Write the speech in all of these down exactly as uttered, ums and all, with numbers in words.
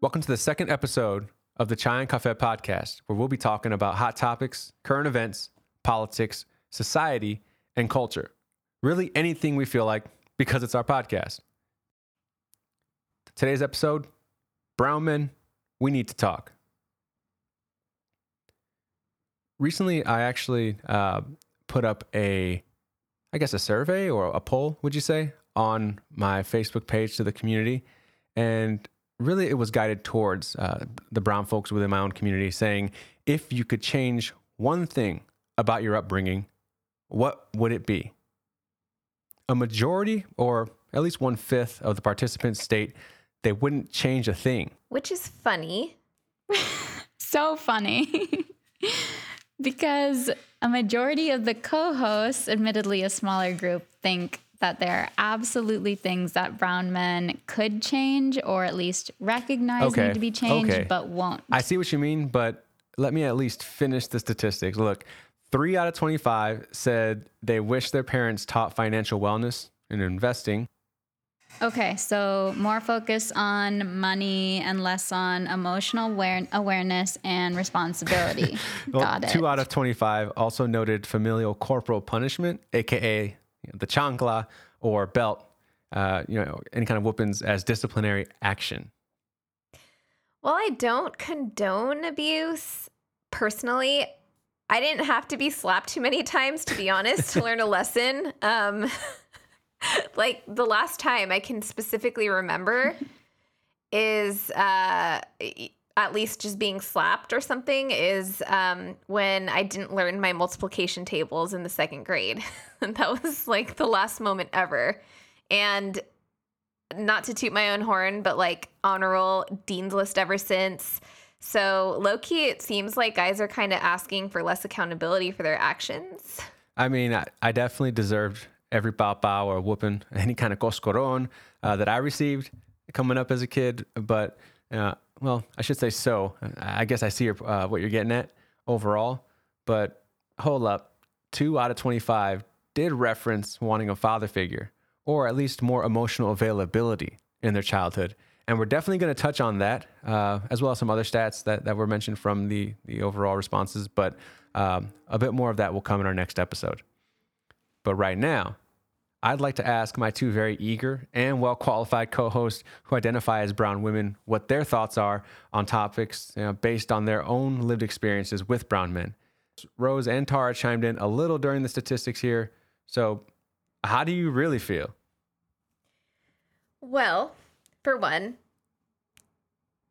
Welcome to the second episode of the Chai and Cafe podcast, where we'll be talking about hot topics, current events, politics, society, and culture. Really anything we feel like, because it's our podcast. Today's episode, Brown Men, We Need to Talk. Recently, I actually uh, put up a, I guess a survey or a poll, would you say, on my Facebook page to the community, and really, it was guided towards uh, the brown folks within my own community, saying, if you could change one thing about your upbringing, what would it be? A majority, or at least one-fifth of the participants state they wouldn't change a thing. Which is funny. So funny. Because a majority of the co-hosts, admittedly a smaller group, think that there are absolutely things that brown men could change, or at least recognize okay. need to be changed, okay. but won't. I see what you mean, but let me at least finish the statistics. Look, three out of twenty-five said they wish their parents taught financial wellness and investing. Okay, so more focus on money and less on emotional aware- awareness and responsibility. Well, got it. Two out of twenty-five also noted familial corporal punishment, A K A the chancla or belt, uh, you know, any kind of whoopings as disciplinary action. Well, I don't condone abuse personally. I didn't have to be slapped too many times, to be honest, to learn a lesson. Um, like the last time I can specifically remember is uh, at least just being slapped or something is um, when I didn't learn my multiplication tables in the second grade. And that was like the last moment ever. And not to toot my own horn, but like honor roll, Dean's List ever since. So low key, it seems like guys are kind of asking for less accountability for their actions. I mean, I, I definitely deserved every pow pow or whooping, any kind of coscorón uh, that I received coming up as a kid. But, uh, well, I should say so. I guess I see your, uh, what you're getting at overall. But hold up, two out of twenty-five did reference wanting a father figure, or at least more emotional availability in their childhood. And we're definitely going to touch on that, uh, as well as some other stats that, that were mentioned from the, the overall responses. But um, a bit more of that will come in our next episode. But right now, I'd like to ask my two very eager and well-qualified co-hosts who identify as brown women what their thoughts are on topics, you know, based on their own lived experiences with brown men. Rose and Tara chimed in a little during the statistics here. So how do you really feel? Well, for one,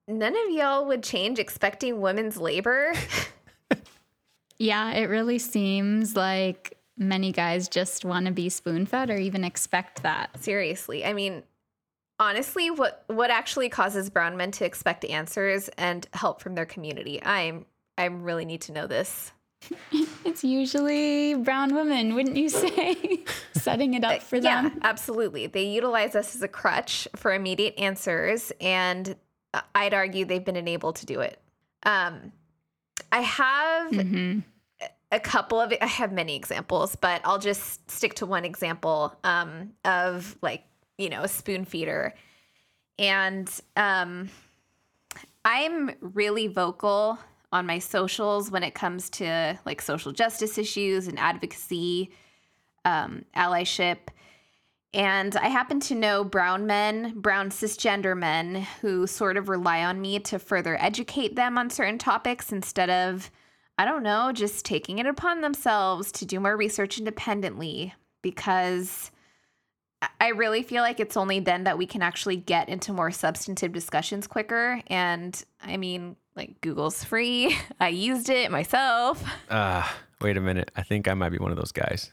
none of y'all would change expecting women's labor. Yeah, it really seems like many guys just want to be spoon-fed or even expect that. Seriously. I mean, honestly, what, what actually causes brown men to expect answers and help from their community? I'm I really need to know this. It's usually brown women, wouldn't you say? Setting it up for them. Yeah, absolutely. They utilize us as a crutch for immediate answers, and I'd argue they've been enabled to do it. Um, I have mm-hmm. a couple of, I have many examples, but I'll just stick to one example um, of like, you know, a spoon feeder. And um, I'm really vocal on my socials when it comes to like social justice issues and advocacy, um, allyship. And I happen to know brown men, brown cisgender men who sort of rely on me to further educate them on certain topics instead of, I don't know, just taking it upon themselves to do more research independently, because I really feel like it's only then that we can actually get into more substantive discussions quicker. And I mean, like, Google's free. I used it myself. Ah, uh, wait a minute. I think I might be one of those guys.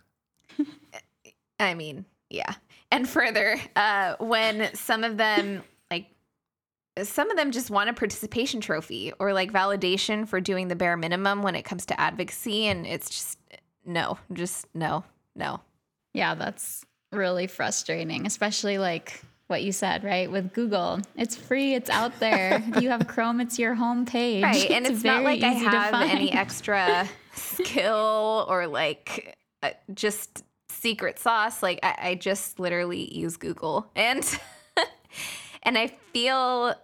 I mean, yeah. And further, uh, when some of them, like, some of them just want a participation trophy or, like, validation for doing the bare minimum when it comes to advocacy. And it's just, no, just no, no. Yeah, that's really frustrating, especially, like, what you said, right? With Google, it's free. It's out there. If you have Chrome, it's your home page. Right, and it's, it's not like I have any extra skill or like uh, just secret sauce. Like I, I just literally use Google, and and I feel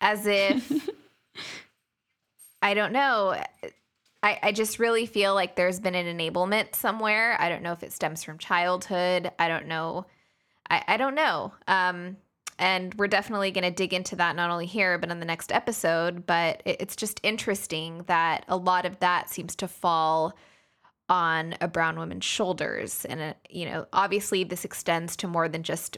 as if, I don't know. I, I just really feel like there's been an enablement somewhere. I don't know if it stems from childhood. I don't know. I, I don't know. Um, and we're definitely going to dig into that not only here, but in the next episode. But it, it's just interesting that a lot of that seems to fall on a brown woman's shoulders. And, it, you know, obviously this extends to more than just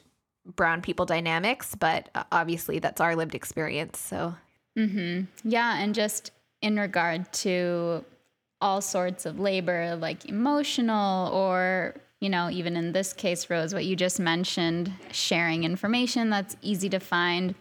brown people dynamics, but obviously that's our lived experience. So, mm-hmm. Yeah. And just in regard to all sorts of labor, like emotional or, you know, even in this case, Rose, what you just mentioned, sharing information that's easy to find.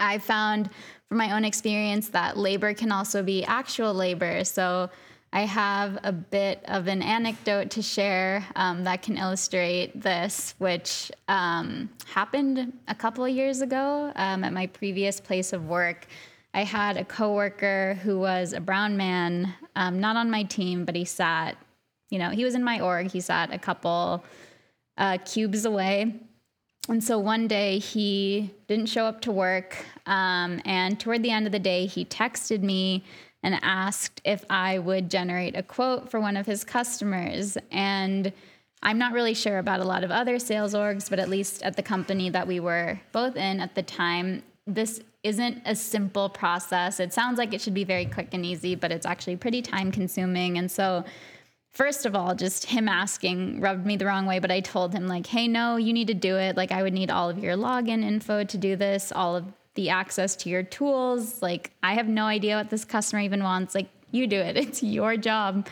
I found from my own experience that labor can also be actual labor. So I have a bit of an anecdote to share um, that can illustrate this, which um, happened a couple of years ago um, at my previous place of work. I had a coworker who was a brown man, um, not on my team, but he sat, you know, he was in my org. He sat a couple uh, cubes away. And so one day he didn't show up to work. Um, and toward the end of the day, he texted me and asked if I would generate a quote for one of his customers. And I'm not really sure about a lot of other sales orgs, but at least at the company that we were both in at the time, this isn't a simple process. It sounds like it should be very quick and easy, but it's actually pretty time consuming. And so first of all, just him asking rubbed me the wrong way, but I told him like, hey, no, you need to do it. Like I would need all of your login info to do this, all of the access to your tools. Like I have no idea what this customer even wants. Like you do it, it's your job.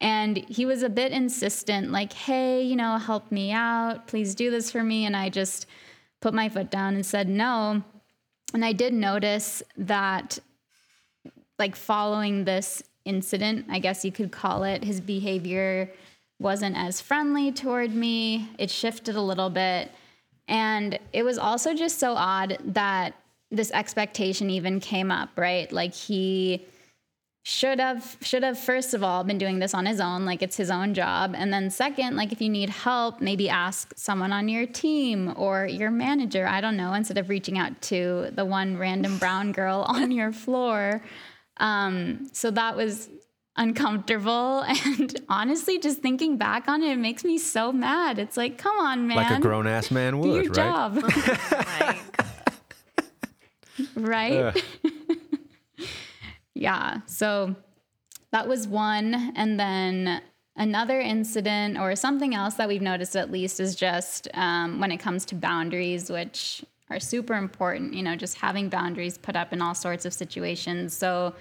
And he was a bit insistent, like, hey, you know, help me out, please do this for me. And I just put my foot down and said no. And I did notice that, like, following this incident, I guess you could call it, his behavior wasn't as friendly toward me. It shifted a little bit. And it was also just so odd that this expectation even came up, right? Like, he should have, should have, first of all, been doing this on his own. Like, it's his own job. And then second, like, if you need help, maybe ask someone on your team or your manager, I don't know, instead of reaching out to the one random brown girl on your floor. Um, so that was uncomfortable. And honestly, just thinking back on it, it makes me so mad. It's like, come on, man. Like a grown-ass man would, do your job. Right? Right? Uh. Yeah, so that was one. And then another incident or something else that we've noticed at least is just um, when it comes to boundaries, which are super important, you know, just having boundaries put up in all sorts of situations. So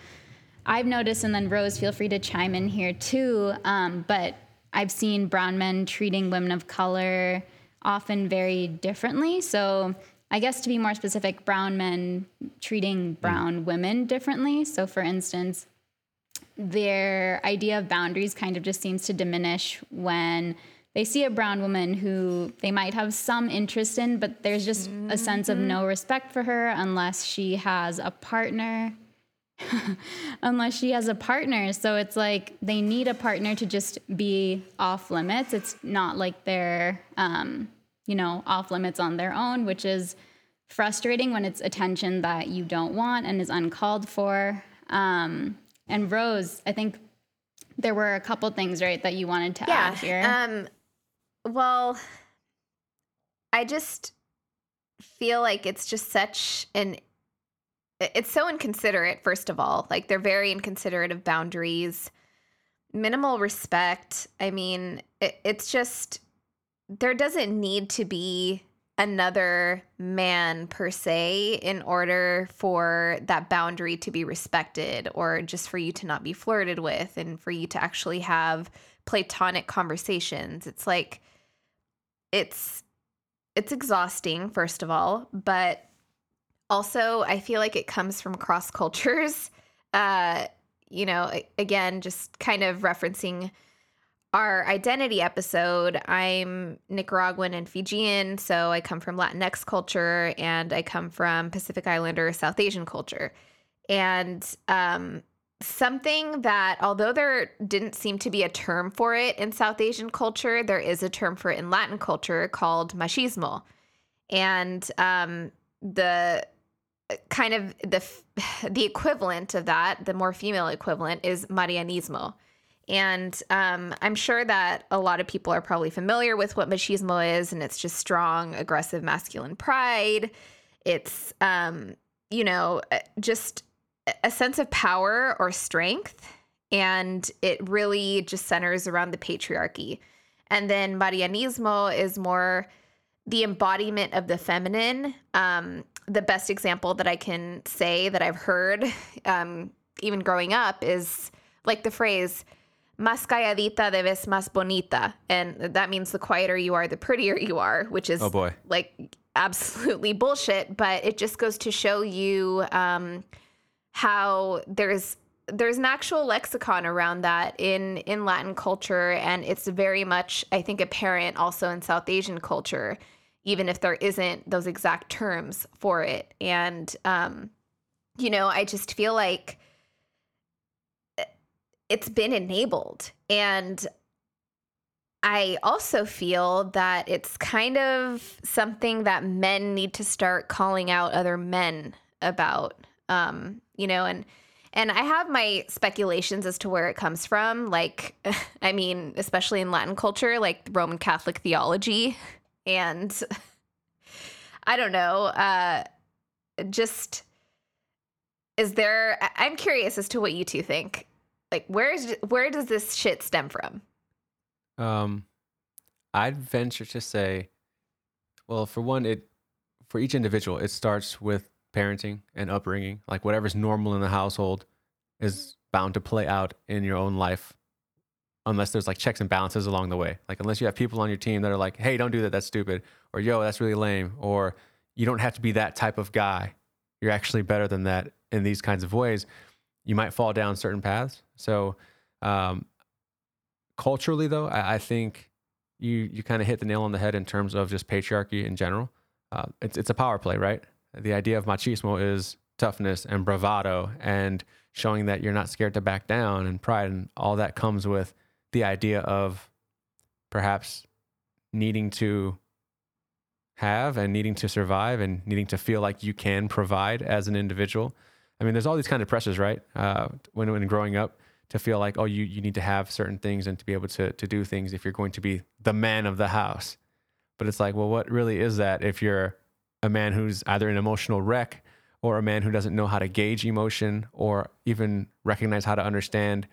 I've noticed, and then Rose, feel free to chime in here too, um, but I've seen brown men treating women of color often very differently. So I guess to be more specific, brown men treating brown women differently. So for instance, their idea of boundaries kind of just seems to diminish when they see a brown woman who they might have some interest in, but there's just mm-hmm. a sense of no respect for her unless she has a partner, unless she has a partner. So it's like they need a partner to just be off limits. It's not like they're, um, you know, off limits on their own, which is frustrating when it's attention that you don't want and is uncalled for. Um, and Rose, I think there were a couple things, right, that you wanted to yeah. add here. Um, well, I just feel like it's just such an, it's so inconsiderate, first of all, like they're very inconsiderate of boundaries, minimal respect. I mean, it, it's just, there doesn't need to be another man per se in order for that boundary to be respected or just for you to not be flirted with and for you to actually have platonic conversations. It's like, it's, it's exhausting, first of all, but also I feel like it comes from cross cultures. Uh, you know, again, just kind of referencing our identity episode, I'm Nicaraguan and Fijian, so I come from Latinx culture and I come from Pacific Islander, South Asian culture. And um, something that, although there didn't seem to be a term for it in South Asian culture, there is a term for it in Latin culture called machismo. And um, the kind of the the equivalent of that, the more female equivalent, is Marianismo. And um, I'm sure that a lot of people are probably familiar with what machismo is, and it's just strong, aggressive, masculine pride. It's, um, you know, just a sense of power or strength, and it really just centers around the patriarchy. And then Marianismo is more the embodiment of the feminine. Um, the best example that I can say that I've heard, um, even growing up, is like the phrase, más calladita debes más bonita. And that means the quieter you are, the prettier you are, which is oh boy. like absolutely bullshit. But it just goes to show you um, how there's there's an actual lexicon around that in, in Latin culture. And it's very much, I think, apparent also in South Asian culture, even if there isn't those exact terms for it. And, um, you know, I just feel like it's been enabled. And I also feel that it's kind of something that men need to start calling out other men about, um, you know, and, and I have my speculations as to where it comes from. Like, I mean, especially in Latin culture, like Roman Catholic theology, and I don't know, uh, just, is there, I'm curious as to what you two think. Like, where is where does this shit stem from? Um, I'd venture to say, well, for one, it for each individual, it starts with parenting and upbringing. Like, whatever's normal in the household is bound to play out in your own life, unless there's like checks and balances along the way. Like, unless you have people on your team that are like, "Hey, don't do that. That's stupid," or "Yo, that's really lame," or "You don't have to be that type of guy. You're actually better than that in these kinds of ways." You might fall down certain paths. So um, culturally, though, I, I think you you kind of hit the nail on the head in terms of just patriarchy in general. Uh, it's it's a power play, right? The idea of machismo is toughness and bravado and showing that you're not scared to back down, and pride, and all that comes with the idea of perhaps needing to have and needing to survive and needing to feel like you can provide as an individual. I mean, there's all these kind of pressures, right? Uh, when when growing up, to feel like, oh, you, you need to have certain things and to be able to to do things if you're going to be the man of the house. But it's like, well, what really is that if you're a man who's either an emotional wreck or a man who doesn't know how to gauge emotion or even recognize how to understand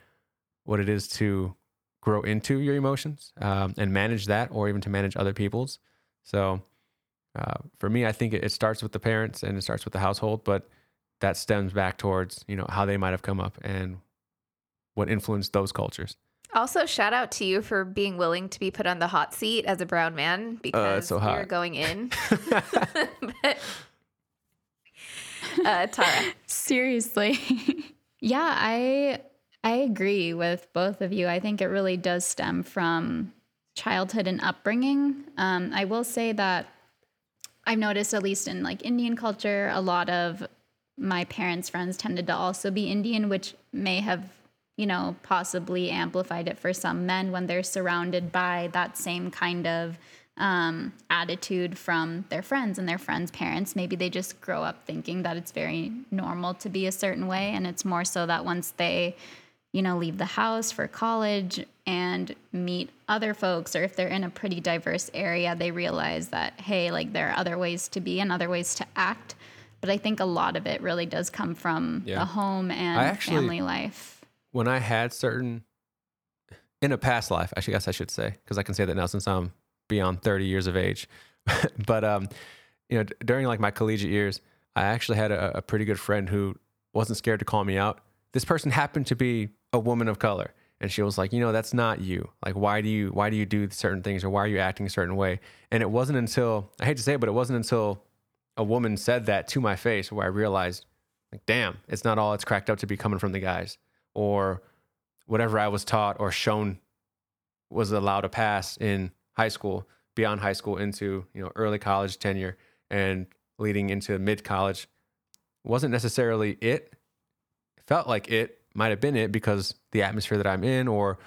what it is to grow into your emotions um, and manage that, or even to manage other people's? So uh, for me, I think it, it starts with the parents and it starts with the household, but that stems back towards, you know, how they might have come up and what influenced those cultures. Also, shout out to you for being willing to be put on the hot seat as a brown man, because uh, so you're going in. but, uh, Tara. Seriously. yeah, I I agree with both of you. I think it really does stem from childhood and upbringing. Um, I will say that I've noticed, at least in like Indian culture, a lot of my parents' friends tended to also be Indian, which may have, you know, possibly amplified it for some men when they're surrounded by that same kind of um, attitude from their friends and their friends' parents. Maybe they just grow up thinking that it's very normal to be a certain way. And it's more so that once they, you know, leave the house for college and meet other folks, or if they're in a pretty diverse area, they realize that, hey, like there are other ways to be and other ways to act. But I think a lot of it really does come from yeah. the home and actually, family life. When I had certain, in a past life, I guess I should say, because I can say that now since I'm beyond thirty years of age. but, um, you know, d- during like my collegiate years, I actually had a, a pretty good friend who wasn't scared to call me out. This person happened to be a woman of color. And she was like, you know, that's not you. Like, why do you, why do you do certain things, or why are you acting a certain way? And it wasn't until, I hate to say it, but it wasn't until a woman said that to my face where I realized, like, damn, it's not all it's cracked up to be coming from the guys, or whatever I was taught or shown was allowed to pass in high school, beyond high school into, you know, early college tenure and leading into mid college wasn't necessarily it. It felt like it might've been it because the atmosphere that I'm in, or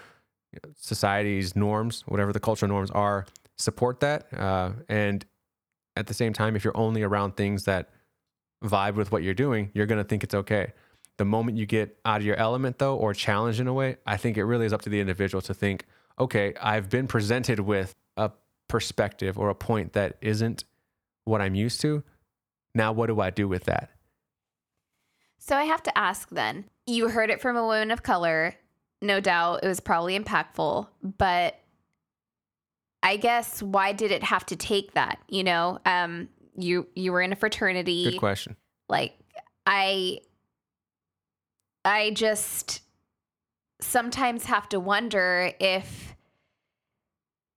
you know, society's norms, whatever the cultural norms are, support that. Uh, and, At the same time, if you're only around things that vibe with what you're doing, you're going to think it's okay. The moment you get out of your element though, or challenged in a way, I think it really is up to the individual to think, okay, I've been presented with a perspective or a point that isn't what I'm used to. Now, what do I do with that? So I have to ask then, you heard it from a woman of color. No doubt it was probably impactful, but I guess why did it have to take that? You know, um, you, you were in a fraternity. Good question. Like I, I just sometimes have to wonder if,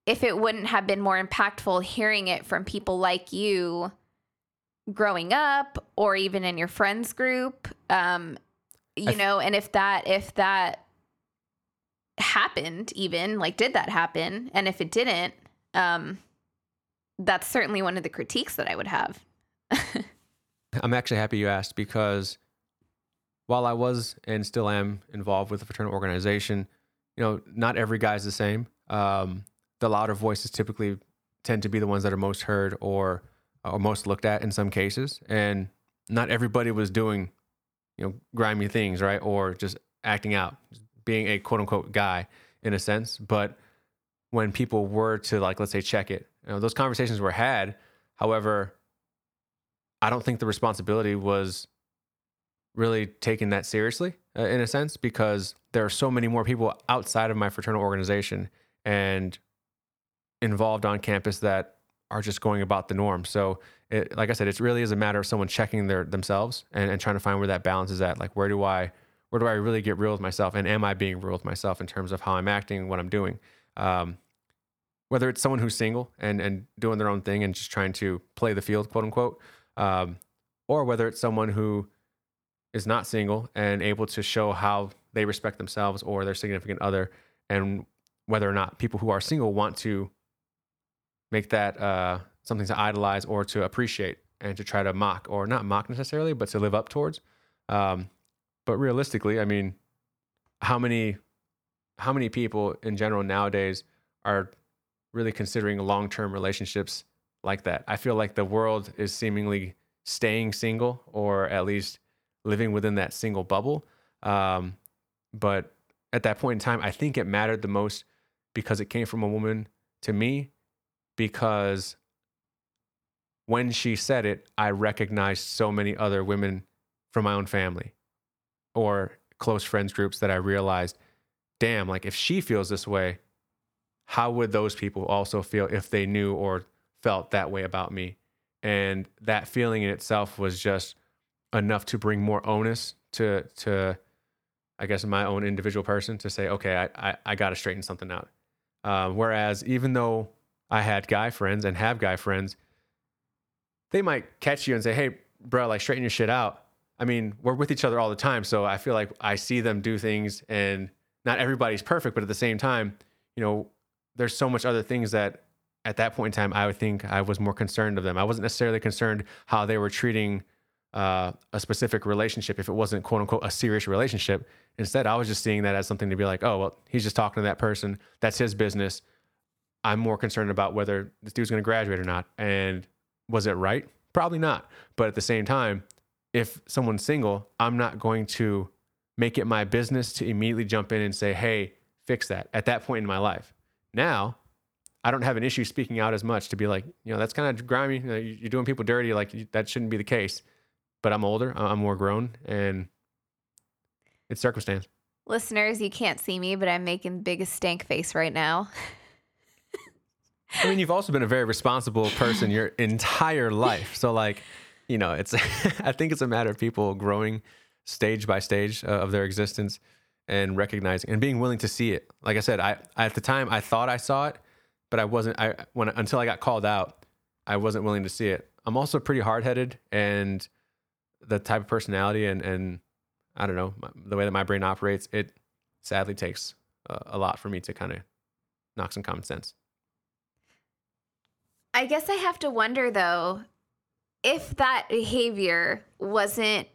if it wouldn't have been more impactful hearing it from people like you growing up or even in your friends group. Um, you th- know, and if that, if that happened even like, did that happen? And if it didn't, um, that's certainly one of the critiques that I would have. I'm actually happy you asked, because while I was and still am involved with the fraternal organization, you know, not every guy is the same. Um, the louder voices typically tend to be the ones that are most heard or, or most looked at in some cases. And not everybody was doing, you know, grimy things, right? Or just acting out, being a quote unquote guy in a sense. But when people were to like, let's say, check it, you know, those conversations were had. However, I don't think the responsibility was really taking that seriously uh, in a sense, because there are so many more people outside of my fraternal organization and involved on campus that are just going about the norm. So it, like I said, it really is a matter of someone checking their themselves and, and trying to find where that balance is at. Like, where do I, where do I really get real with myself? And am I being real with myself in terms of how I'm acting and what I'm doing? Um, whether it's someone who's single and, and doing their own thing and just trying to play the field, quote unquote, um, or whether it's someone who is not single and able to show how they respect themselves or their significant other, and whether or not people who are single want to make that uh, something to idolize or to appreciate and to try to mock, or not mock necessarily, but to live up towards. Um, but realistically, I mean, how many, how many people in general nowadays are really considering long-term relationships like that? I feel like the world is seemingly staying single, or at least living within that single bubble. Um, but at that point in time, I think it mattered the most because it came from a woman to me, because when she said it, I recognized so many other women from my own family or close friends groups that I realized, damn, like if she feels this way, how would those people also feel if they knew or felt that way about me? And that feeling in itself was just enough to bring more onus to, to I guess, my own individual person to say, okay, I, I, I got to straighten something out. Uh, whereas even though I had guy friends and have guy friends, they might catch you and say, hey, bro, like straighten your shit out. I mean, we're with each other all the time. So I feel like I see them do things, and not everybody's perfect, but at the same time, you know, there's so much other things that at that point in time, I would think I was more concerned of them. I wasn't necessarily concerned how they were treating uh, a specific relationship if it wasn't quote unquote a serious relationship. Instead, I was just seeing that as something to be like, oh, well, he's just talking to that person. That's his business. I'm more concerned about whether this dude's going to graduate or not. And was it right? Probably not. But at the same time, if someone's single, I'm not going to make it my business to immediately jump in and say, hey, fix that at that point in my life. Now, I don't have an issue speaking out as much to be like, you know, that's kind of grimy. You know, you're doing people dirty. Like you, that shouldn't be the case. But I'm older. I'm more grown, and it's circumstance. Listeners, you can't see me, but I'm making the biggest stank face right now. I mean, you've also been a very responsible person your entire life. So like, you know, it's, I think it's a matter of people growing stage by stage uh, of their existence and recognizing and being willing to see it. Like I said, I, at the time I thought I saw it, but I wasn't, I, when, until I got called out, I wasn't willing to see it. I'm also pretty hard-headed, and the type of personality and, and I don't know, the way that my brain operates, it sadly takes a, a lot for me to kind of knock some common sense. I guess I have to wonder, though, if that behavior wasn't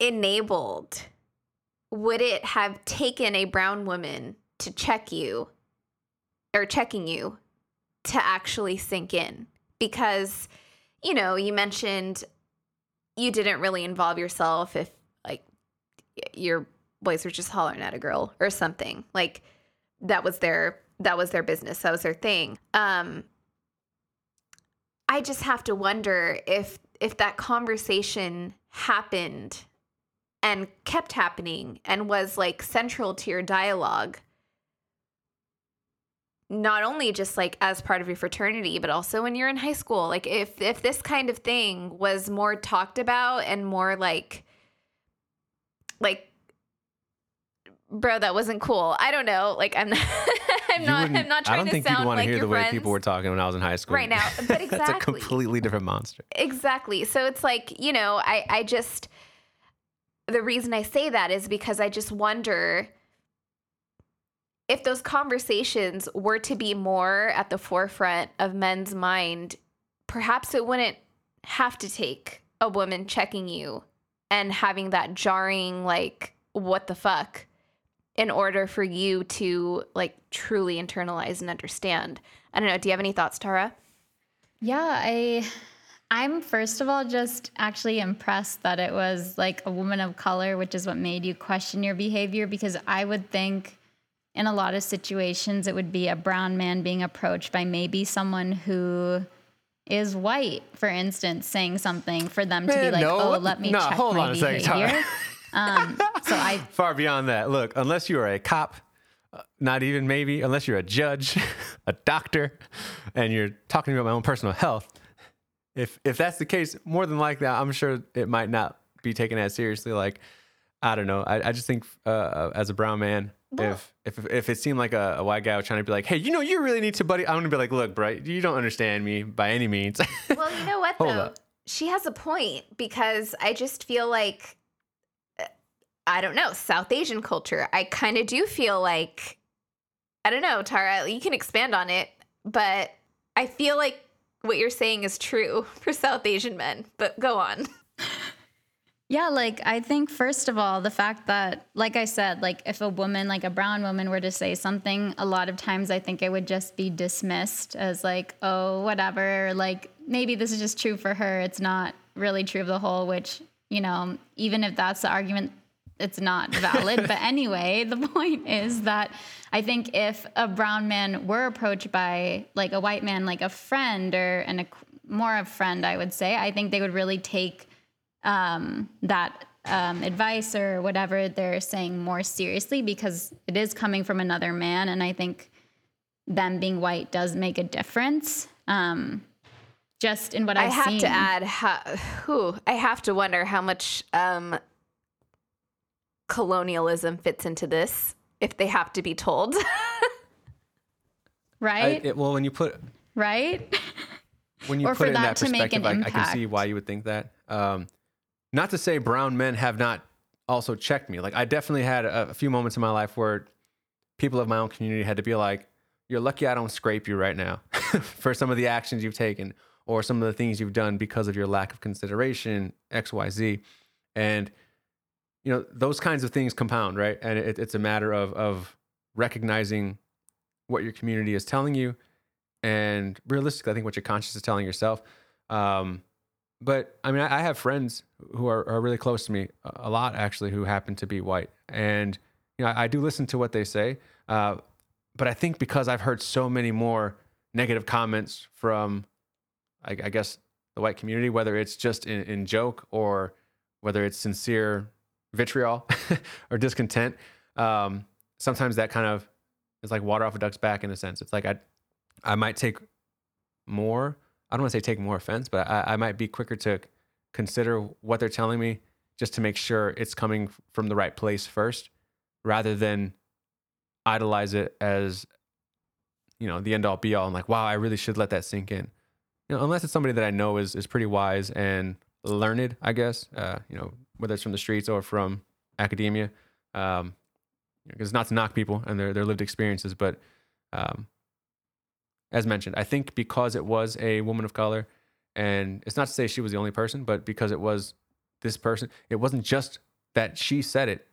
enabled, would it have taken a brown woman to check you or checking you to actually sink in? Because, you know, you mentioned you didn't really involve yourself if, like, your boys were just hollering at a girl or something. Like, that was their that was their business. That was their thing. Um, I just have to wonder if if that conversation happened and kept happening and was, like, central to your dialogue, not only just, like, as part of your fraternity, but also when you're in high school. Like, if, if this kind of thing was more talked about and more, like, like, bro, that wasn't cool. I don't know. Like, I'm not, I'm not, I'm not trying to sound like your friends. I don't think you'd want to hear the way people were talking when I was in high school. Right now. But exactly. That's a completely different monster. Exactly. So it's like, you know, I, I just, the reason I say that is because I just wonder if those conversations were to be more at the forefront of men's mind, perhaps it wouldn't have to take a woman checking you and having that jarring, like, what the fuck, in order for you to, like, truly internalize and understand. I don't know. Do you have any thoughts, Tara? Yeah, I... I'm, first of all, just actually impressed that it was, like, a woman of color, which is what made you question your behavior, because I would think in a lot of situations it would be a brown man being approached by maybe someone who is white, for instance, saying something for them to be like, no, oh, let me no, check hold my on behavior. A second, um, so I far beyond that. Look, unless you are a cop, not even maybe, unless you're a judge, a doctor, and you're talking about my own personal health, If if that's the case, more than likely, I'm sure it might not be taken as seriously. Like, I don't know. I, I just think uh, as a brown man, well, if, if if it seemed like a, a white guy was trying to be like, hey, you know, you really need to, buddy. I'm going to be like, look, bro, you don't understand me by any means. Well, you know what, though? Up. She has a point, because I just feel like, I don't know, South Asian culture. I kind of do feel like, I don't know, Tara, you can expand on it, but I feel like what you're saying is true for South Asian men, but go on. Yeah, like, I think, first of all, the fact that, like I said, like, if a woman, like a brown woman, were to say something, a lot of times I think it would just be dismissed as like, oh, whatever, like, maybe this is just true for her. It's not really true of the whole, which, you know, even if that's the argument, it's not valid. But anyway, the point is that I think if a brown man were approached by, like, a white man, like a friend or an, a, more a friend, I would say, I think they would really take um, that um, advice or whatever they're saying more seriously, because it is coming from another man. And I think them being white does make a difference. Um, just in what I've I have seen. to add, how, whew, I have to wonder how much, um, colonialism fits into this, if they have to be told. Right? I, it, well, when you put... Right? When you or put it in that, that perspective, I, I can see why you would think that. Um, not to say brown men have not also checked me. Like, I definitely had a, a few moments in my life where people of my own community had to be like, you're lucky I don't scrape you right now for some of the actions you've taken or some of the things you've done because of your lack of consideration, X, Y, Z. And... you know, those kinds of things compound, right? And it, it's a matter of of recognizing what your community is telling you and realistically, I think, what your conscience is telling yourself. Um, but, I mean, I, I have friends who are, are really close to me, a lot, actually, who happen to be white. And, you know, I, I do listen to what they say. Uh, but I think because I've heard so many more negative comments from, I, I guess, the white community, whether it's just in, in joke or whether it's sincere vitriol or discontent, um sometimes that kind of is like water off a duck's back, in a sense. It's like i i might take more i don't want to say take more offense, but I, I might be quicker to consider what they're telling me just to make sure it's coming from the right place first, rather than idolize it as, you know, the end all be all and like, wow, I really should let that sink in, you know, unless it's somebody that I know is is pretty wise and learned, I guess, uh you know, whether it's from the streets or from academia, um, because it's not to knock people and their, their lived experiences. But um, as mentioned, I think because it was a woman of color, and it's not to say she was the only person, but because it was this person, it wasn't just that she said it.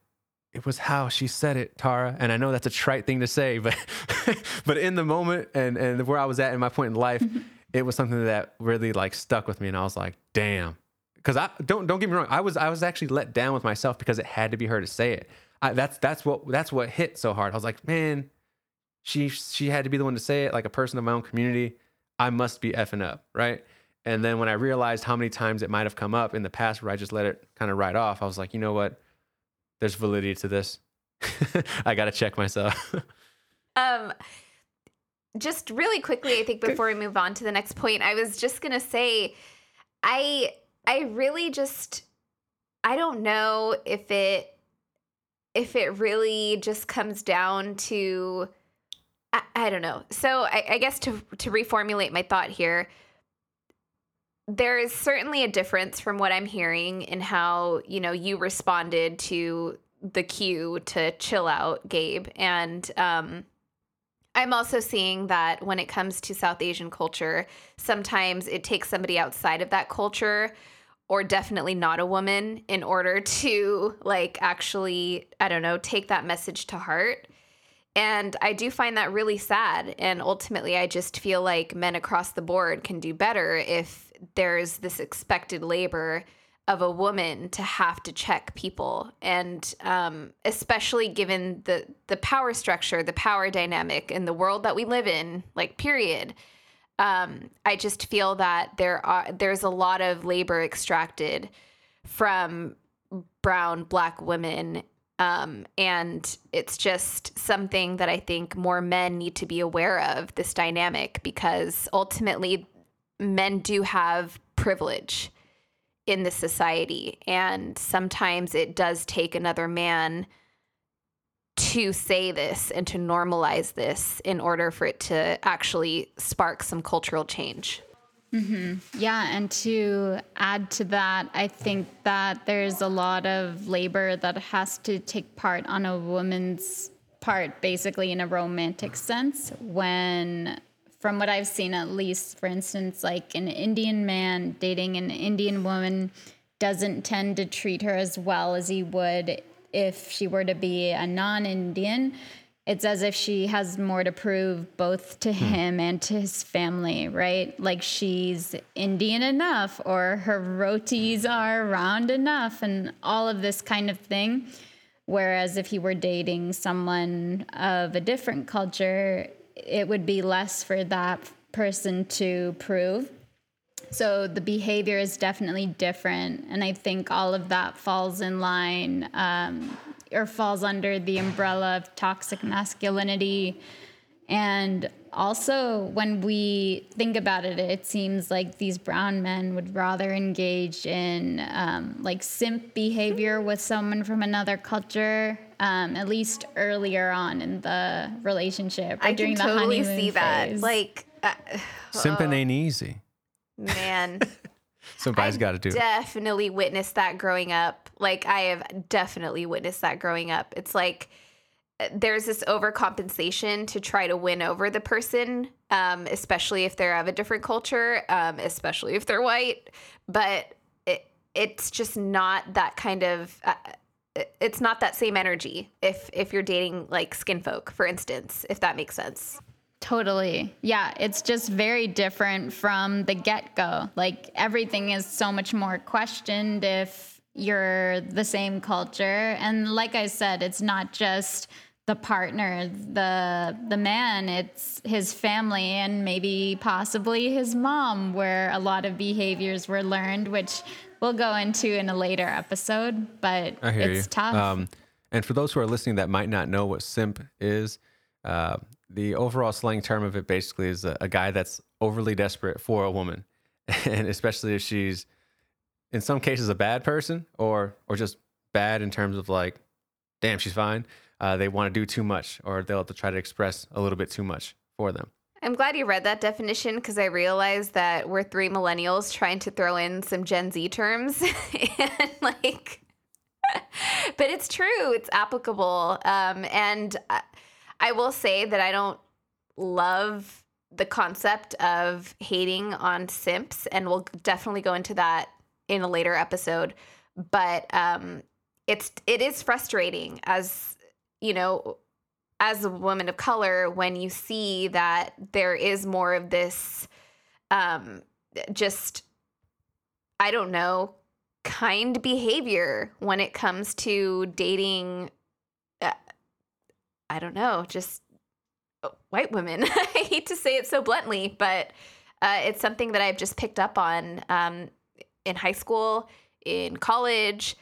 It was how she said it, Tara. And I know that's a trite thing to say, but but in the moment and, and where I was at in my point in life, it was something that really, like, stuck with me. And I was like, damn. because I don't don't get me wrong, I was I was actually let down with myself because it had to be her to say it. I, that's that's what that's what hit so hard. I was like, man, she she had to be the one to say it, like a person of my own community. I must be effing up, right? And then when I realized how many times it might have come up in the past where I just let it kind of ride off, I was like, you know what? There's validity to this. I got to check myself. um, just really quickly, I think before we move on to the next point, I was just going to say, I, I really just, I don't know if it, if it really just comes down to, I, I don't know. So I, I guess to, to reformulate my thought here, there is certainly a difference from what I'm hearing in how, you know, you responded to the cue to chill out, Gabe. And um, I'm also seeing that when it comes to South Asian culture, sometimes it takes somebody outside of that culture, or definitely not a woman, in order to, like, actually, I don't know, take that message to heart. And I do find that really sad. And ultimately, I just feel like men across the board can do better if there's this expected labor of a woman to have to check people. And um, especially given the, the power structure, the power dynamic in the world that we live in, like, period. Um, I just feel that there are there's a lot of labor extracted from brown, black women. Um, and it's just something that I think more men need to be aware of, this dynamic, because ultimately men do have privilege in this society. And sometimes it does take another man to say this and to normalize this in order for it to actually spark some cultural change. Mm-hmm. Yeah. And to add to that, I think that there's a lot of labor that has to take part on a woman's part, basically in a romantic sense, when, from what I've seen, at least, for instance, like an Indian man dating an Indian woman doesn't tend to treat her as well as he would if she were to be a non-Indian. It's as if she has more to prove both to him and to his family, right? Like, she's Indian enough, or her rotis are round enough, and all of this kind of thing. Whereas if he were dating someone of a different culture, it would be less for that person to prove. So the behavior is definitely different. And I think all of that falls in line, um, or falls under the umbrella of toxic masculinity. And also, when we think about it, it seems like these brown men would rather engage in um, like simp behavior with someone from another culture, um, at least earlier on in the relationship. Or I during can the totally honeymoon see that. Phase. Like, uh, simping ain't easy. Man. Somebody's got to do it. I definitely witnessed that growing up. Like, I have definitely witnessed that growing up. It's like there's this overcompensation to try to win over the person, um, especially if they're of a different culture, um, especially if they're white. But it, it's just not that kind of uh, – it's not that same energy if, if you're dating, like, skin folk, for instance, if that makes sense. Totally. Yeah, it's just very different from the get-go. Like, everything is so much more questioned if you're the same culture. And like I said, it's not just the partner, the the man, it's his family and maybe possibly his mom, where a lot of behaviors were learned, which we'll go into in a later episode, but I hear it's you. Tough. Um, and for those who are listening that might not know what simp is, uh, the overall slang term of it basically is a, a guy that's overly desperate for a woman, and especially if she's, in some cases, a bad person, or or just bad in terms of, like, damn, she's fine. Uh, they want to do too much, or they'll have to try to express a little bit too much for them. I'm glad you read that definition, because I realized that we're three millennials trying to throw in some Gen Z terms, and like, but it's true, it's applicable, um, and. I, I will say that I don't love the concept of hating on simps, and we'll definitely go into that in a later episode. But um, it's it is frustrating, as you know, as a woman of color, when you see that there is more of this, um, just I don't know, kind behavior when it comes to dating, uh, I don't know, just white women. I hate to say it so bluntly, but uh, it's something that I've just picked up on um, in high school, in college,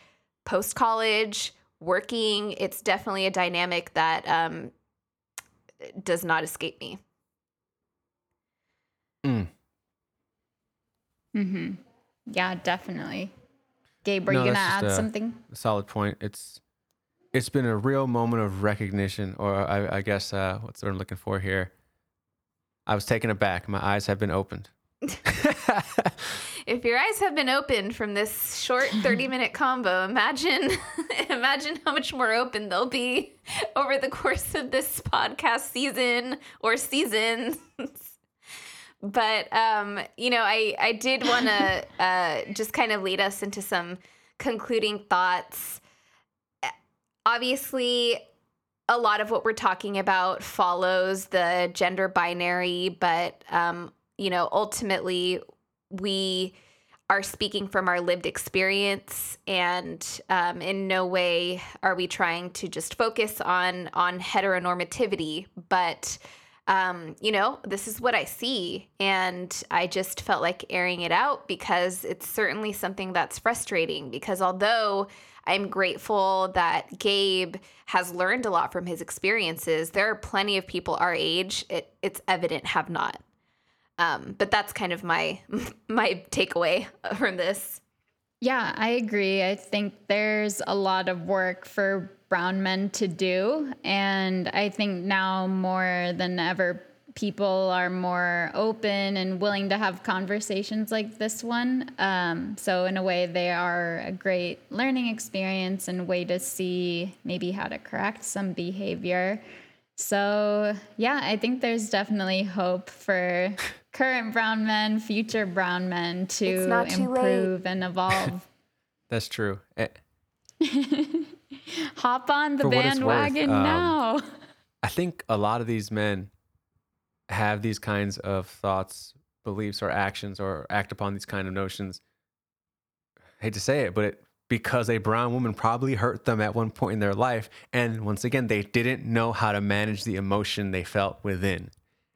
post-college, working. It's definitely a dynamic that um, does not escape me. Mm. Mm-hmm. Yeah, definitely. Gabe, are no, you gonna add a, something? A solid point. It's it's been a real moment of recognition, or I, I guess uh, what's what I'm looking for here. I was taken aback. My eyes have been opened. If your eyes have been opened from this short thirty-minute combo, imagine imagine how much more open they'll be over the course of this podcast season or seasons. But, um, you know, I, I did want to uh, just kind of lead us into some concluding thoughts. Obviously, a lot of what we're talking about follows the gender binary, but, um, you know, ultimately we are speaking from our lived experience, and um, in no way are we trying to just focus on, on heteronormativity, but... Um, you know, this is what I see, and I just felt like airing it out because it's certainly something that's frustrating, because although I'm grateful that Gabe has learned a lot from his experiences, there are plenty of people our age, it, it's evident, have not. Um, but that's kind of my my takeaway from this. Yeah, I agree. I think there's a lot of work for brown men to do. And I think now more than ever, people are more open and willing to have conversations like this one. Um, so in a way, they are a great learning experience and way to see maybe how to correct some behavior. So yeah, I think there's definitely hope for current brown men, future brown men to improve and evolve. That's true. Hop on the bandwagon um, now. I think a lot of these men have these kinds of thoughts, beliefs, or actions, or act upon these kind of notions. I hate to say it, but it, because a brown woman probably hurt them at one point in their life. And once again, they didn't know how to manage the emotion they felt within.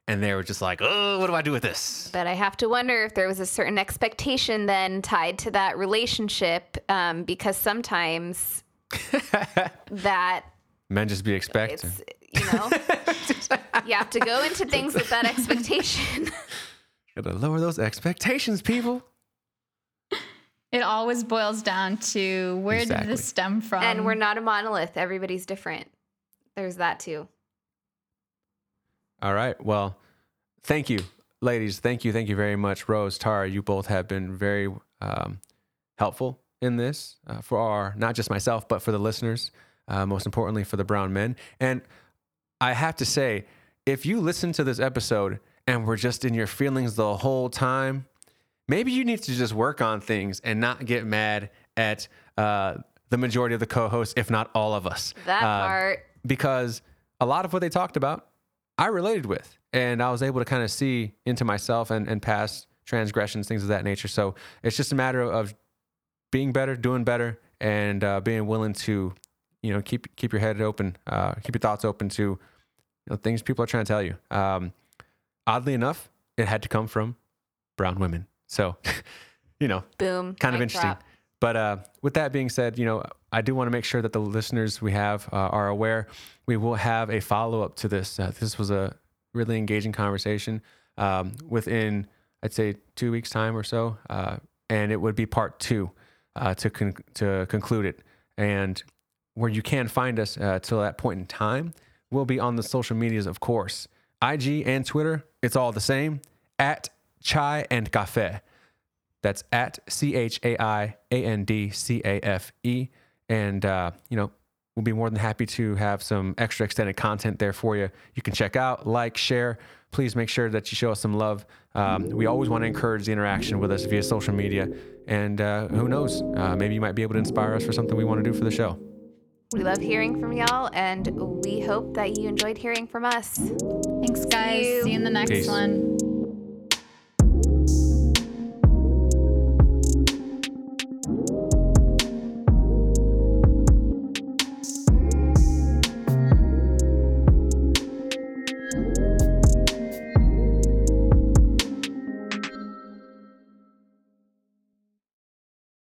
And they were just like, oh, what do I do with this? But I have to wonder if there was a certain expectation then tied to that relationship, um, because sometimes... that men just be expecting, you know. You have to go into things with that expectation. Gotta lower those expectations, people. It always boils down to where exactly. did this stem from? And we're not a monolith. Everybody's different. There's that too. All right. Well, thank you, ladies. Thank you. Thank you very much, Rose, Tara. You both have been very um, helpful in this, uh, for our, not just myself, but for the listeners, uh, most importantly for the brown men. And I have to say, if you listen to this episode and we're just in your feelings the whole time, maybe you need to just work on things and not get mad at uh, the majority of the co-hosts, if not all of us. That uh, part. Because a lot of what they talked about, I related with, and I was able to kind of see into myself and, and past transgressions, things of that nature. So it's just a matter of being better, doing better, and uh, being willing to, you know, keep keep your head open, uh, keep your thoughts open to, you know, things people are trying to tell you. Um, oddly enough, it had to come from brown women. So, you know, boom, kind of interesting. Drop. But uh, with that being said, you know, I do want to make sure that the listeners we have uh, are aware. We will have a follow-up to this. Uh, this was a really engaging conversation um, within, I'd say, two weeks' time or so, uh, and it would be part two. Uh, to con- to conclude it, and where you can find us uh, till that point in time will be on the social medias, of course, I G and Twitter. It's all the same, at Chai and Cafe. That's at C H A I A N D C A F E, and uh, you know, we'll be more than happy to have some extra extended content there for you. You can check out, like, share. Please make sure that you show us some love. Um, we always want to encourage the interaction with us via social media. And uh, who knows, uh, maybe you might be able to inspire us for something we want to do for the show. We love hearing from y'all, and we hope that you enjoyed hearing from us. Thanks, guys. See you, See you in the next Peace. One.